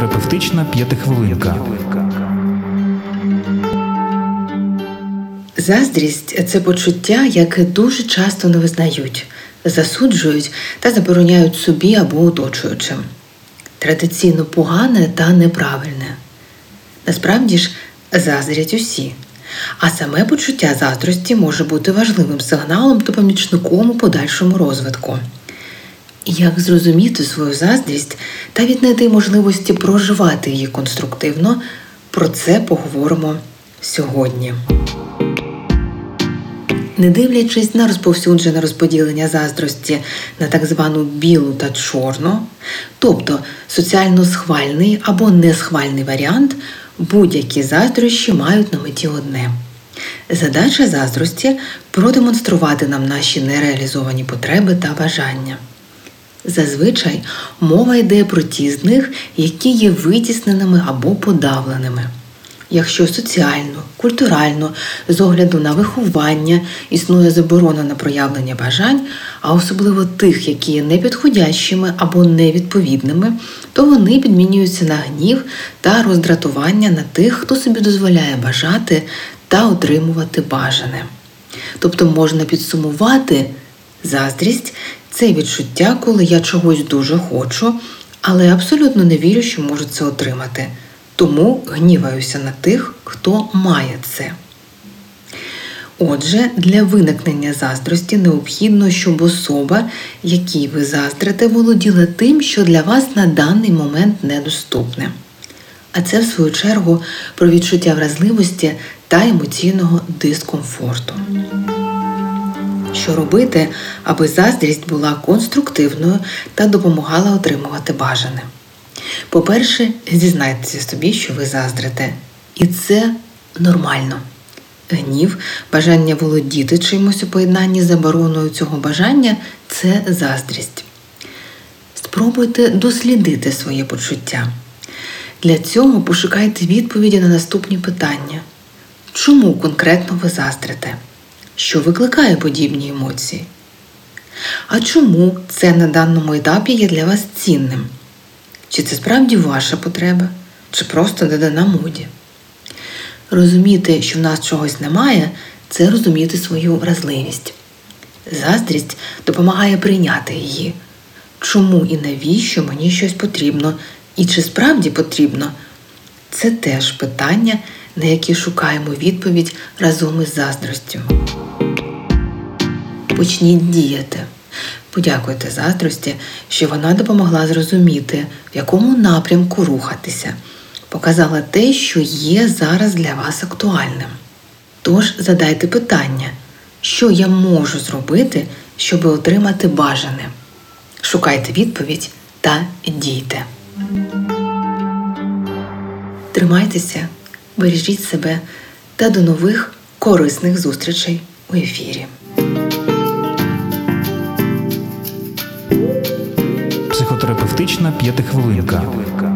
Терапевтична п'ятихвилинка. Заздрість – це почуття, яке дуже часто не визнають, засуджують та забороняють собі або оточуючим. Традиційно погане та неправильне. Насправді ж, заздрять усі. А саме почуття заздрості може бути важливим сигналом та помічником у подальшому розвитку. Як зрозуміти свою заздрість та віднайти можливості проживати її конструктивно, про це поговоримо сьогодні. Не дивлячись на розповсюджене розподілення заздрості на так звану білу та чорну, тобто соціально схвальний або несхвальний варіант, будь-які заздрощі мають на меті одне. Задача заздрості – продемонструвати нам наші нереалізовані потреби та бажання. Зазвичай мова йде про ті з них, які є витісненими або подавленими. Якщо соціально, культурально, з огляду на виховання, існує заборона на проявлення бажань, а особливо тих, які є непідходящими або невідповідними, то вони підмінюються на гнів та роздратування на тих, хто собі дозволяє бажати та отримувати бажане. Тобто можна підсумувати заздрість – це відчуття, коли я чогось дуже хочу, але абсолютно не вірю, що можу це отримати. Тому гніваюся на тих, хто має це. Отже, для виникнення заздрості необхідно, щоб особа, якій ви заздрите, володіла тим, що для вас на даний момент недоступне. А це, в свою чергу, про відчуття вразливості та емоційного дискомфорту. Що робити, аби заздрість була конструктивною та допомагала отримувати бажане? По-перше, зізнайтеся собі, що ви заздрите. І це нормально. Гнів, бажання володіти чимось у поєднанні з забороною цього бажання – це заздрість. Спробуйте дослідити своє почуття. Для цього пошукайте відповіді на наступні питання. Чому конкретно ви заздрите? Що викликає подібні емоції? А чому це на даному етапі є для вас цінним? Чи це справді ваша потреба, чи просто додана моді? Розуміти, що в нас чогось немає – це розуміти свою вразливість. Заздрість допомагає прийняти її. Чому і навіщо мені щось потрібно, і чи справді потрібно – це теж питання, на які шукаємо відповідь разом із заздростю. Почніть діяти. Подякуйте заздрості, що вона допомогла зрозуміти, в якому напрямку рухатися, показала те, що є зараз для вас актуальним. Тож задайте питання, що я можу зробити, щоб отримати бажане. Шукайте відповідь та дійте. Тримайтеся, бережіть себе та до нових корисних зустрічей у ефірі. Психотерапевтична п'ятихвилинка.